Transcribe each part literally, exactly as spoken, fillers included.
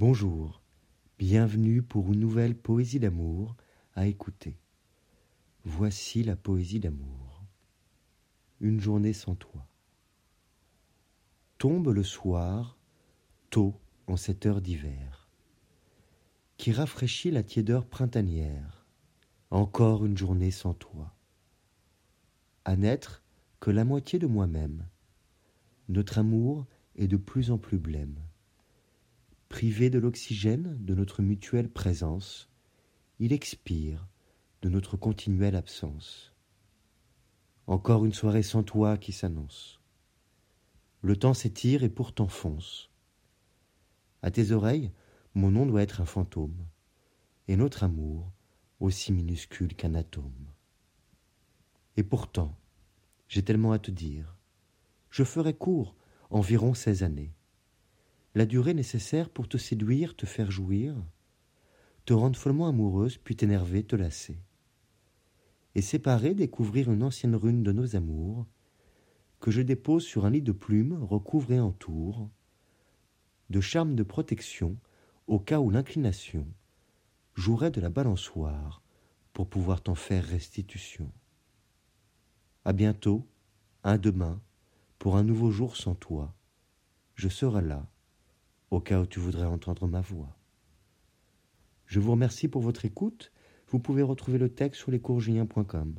Bonjour, bienvenue pour une nouvelle poésie d'amour à écouter. Voici la poésie d'amour. Une journée sans toi. Tombe le soir, tôt en cette heure d'hiver, qui rafraîchit la tiédeur printanière. Encore une journée sans toi. À n'être que la moitié de moi-même, notre amour est de plus en plus blême. Privé de l'oxygène de notre mutuelle présence, il expire de notre continuelle absence. Encore une soirée sans toi qui s'annonce. Le temps s'étire et pourtant fonce. À tes oreilles, mon nom doit être un fantôme, et notre amour aussi minuscule qu'un atome. Et pourtant, j'ai tellement à te dire. Je ferai court, environ seize années. La durée nécessaire pour te séduire, te faire jouir, te rendre follement amoureuse, puis t'énerver, te lasser. Et séparer, découvrir une ancienne rune de nos amours, que je dépose sur un lit de plumes, recouvre et entoure, de charme de protection, au cas où l'inclination jouerait de la balançoire pour pouvoir t'en faire restitution. À bientôt, à demain, pour un nouveau jour sans toi, je serai là, au cas où tu voudrais entendre ma voix. Je vous remercie pour votre écoute. Vous pouvez retrouver le texte sur lescoursjulien point com.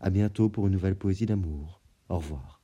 À bientôt pour une nouvelle poésie d'amour. Au revoir.